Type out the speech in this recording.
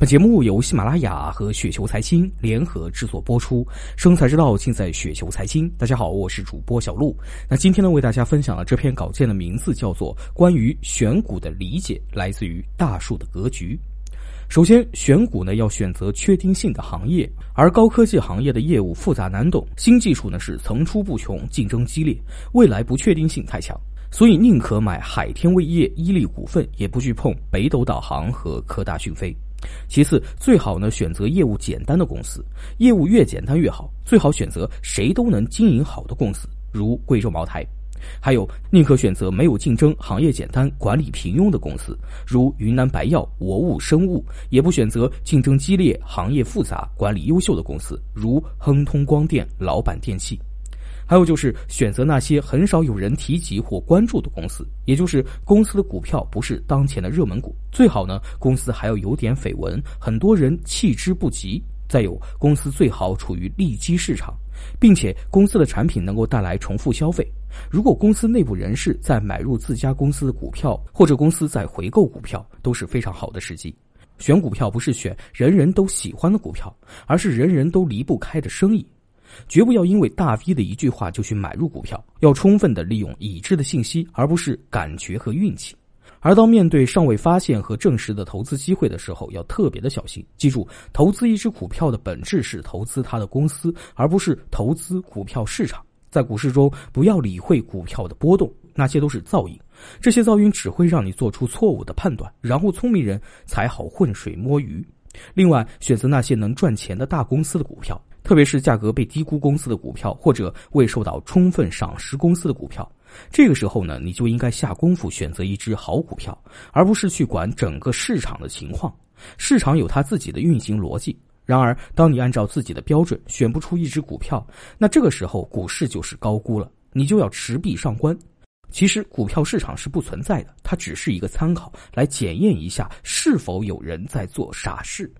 本节目由喜马拉雅和雪球财经联合制作播出，生财之道尽在雪球财经。大家好，我是主播小陆。那今天呢，为大家分享了这篇稿件的名字叫做《关于选股的理解来自于大树的格局》。首先，选股呢要选择确定性的行业，而高科技行业的业务复杂难懂，新技术呢是层出不穷，竞争激烈，未来不确定性太强。所以宁可买海天味业、伊利股份，也不去碰北斗导航和科大讯飞。其次，最好呢选择业务简单的公司，业务越简单越好，最好选择谁都能经营好的公司，如贵州茅台。还有，宁可选择没有竞争、行业简单、管理平庸的公司，如云南白药、国物生物，也不选择竞争激烈、行业复杂、管理优秀的公司，如亨通光电、老板电器。还有就是选择那些很少有人提及或关注的公司，也就是公司的股票不是当前的热门股，最好呢公司还要有点绯闻，很多人弃之不及。再有，公司最好处于利基市场，并且公司的产品能够带来重复消费。如果公司内部人士在买入自家公司的股票，或者公司在回购股票，都是非常好的时机。选股票不是选人人都喜欢的股票，而是人人都离不开的生意。绝不要因为大 V 的一句话就去买入股票，要充分的利用已知的信息，而不是感觉和运气。而当面对尚未发现和证实的投资机会的时候，要特别的小心。记住，投资一只股票的本质是投资它的公司，而不是投资股票市场。在股市中，不要理会股票的波动，那些都是噪音，这些噪音只会让你做出错误的判断，然后聪明人才好浑水摸鱼。另外，选择那些能赚钱的大公司的股票，特别是价格被低估公司的股票，或者未受到充分赏识公司的股票，这个时候呢，你就应该下功夫选择一只好股票，而不是去管整个市场的情况。市场有它自己的运行逻辑，然而当你按照自己的标准选不出一只股票，那这个时候股市就是高估了，你就要持币上观。其实股票市场是不存在的，它只是一个参考，来检验一下是否有人在做傻事。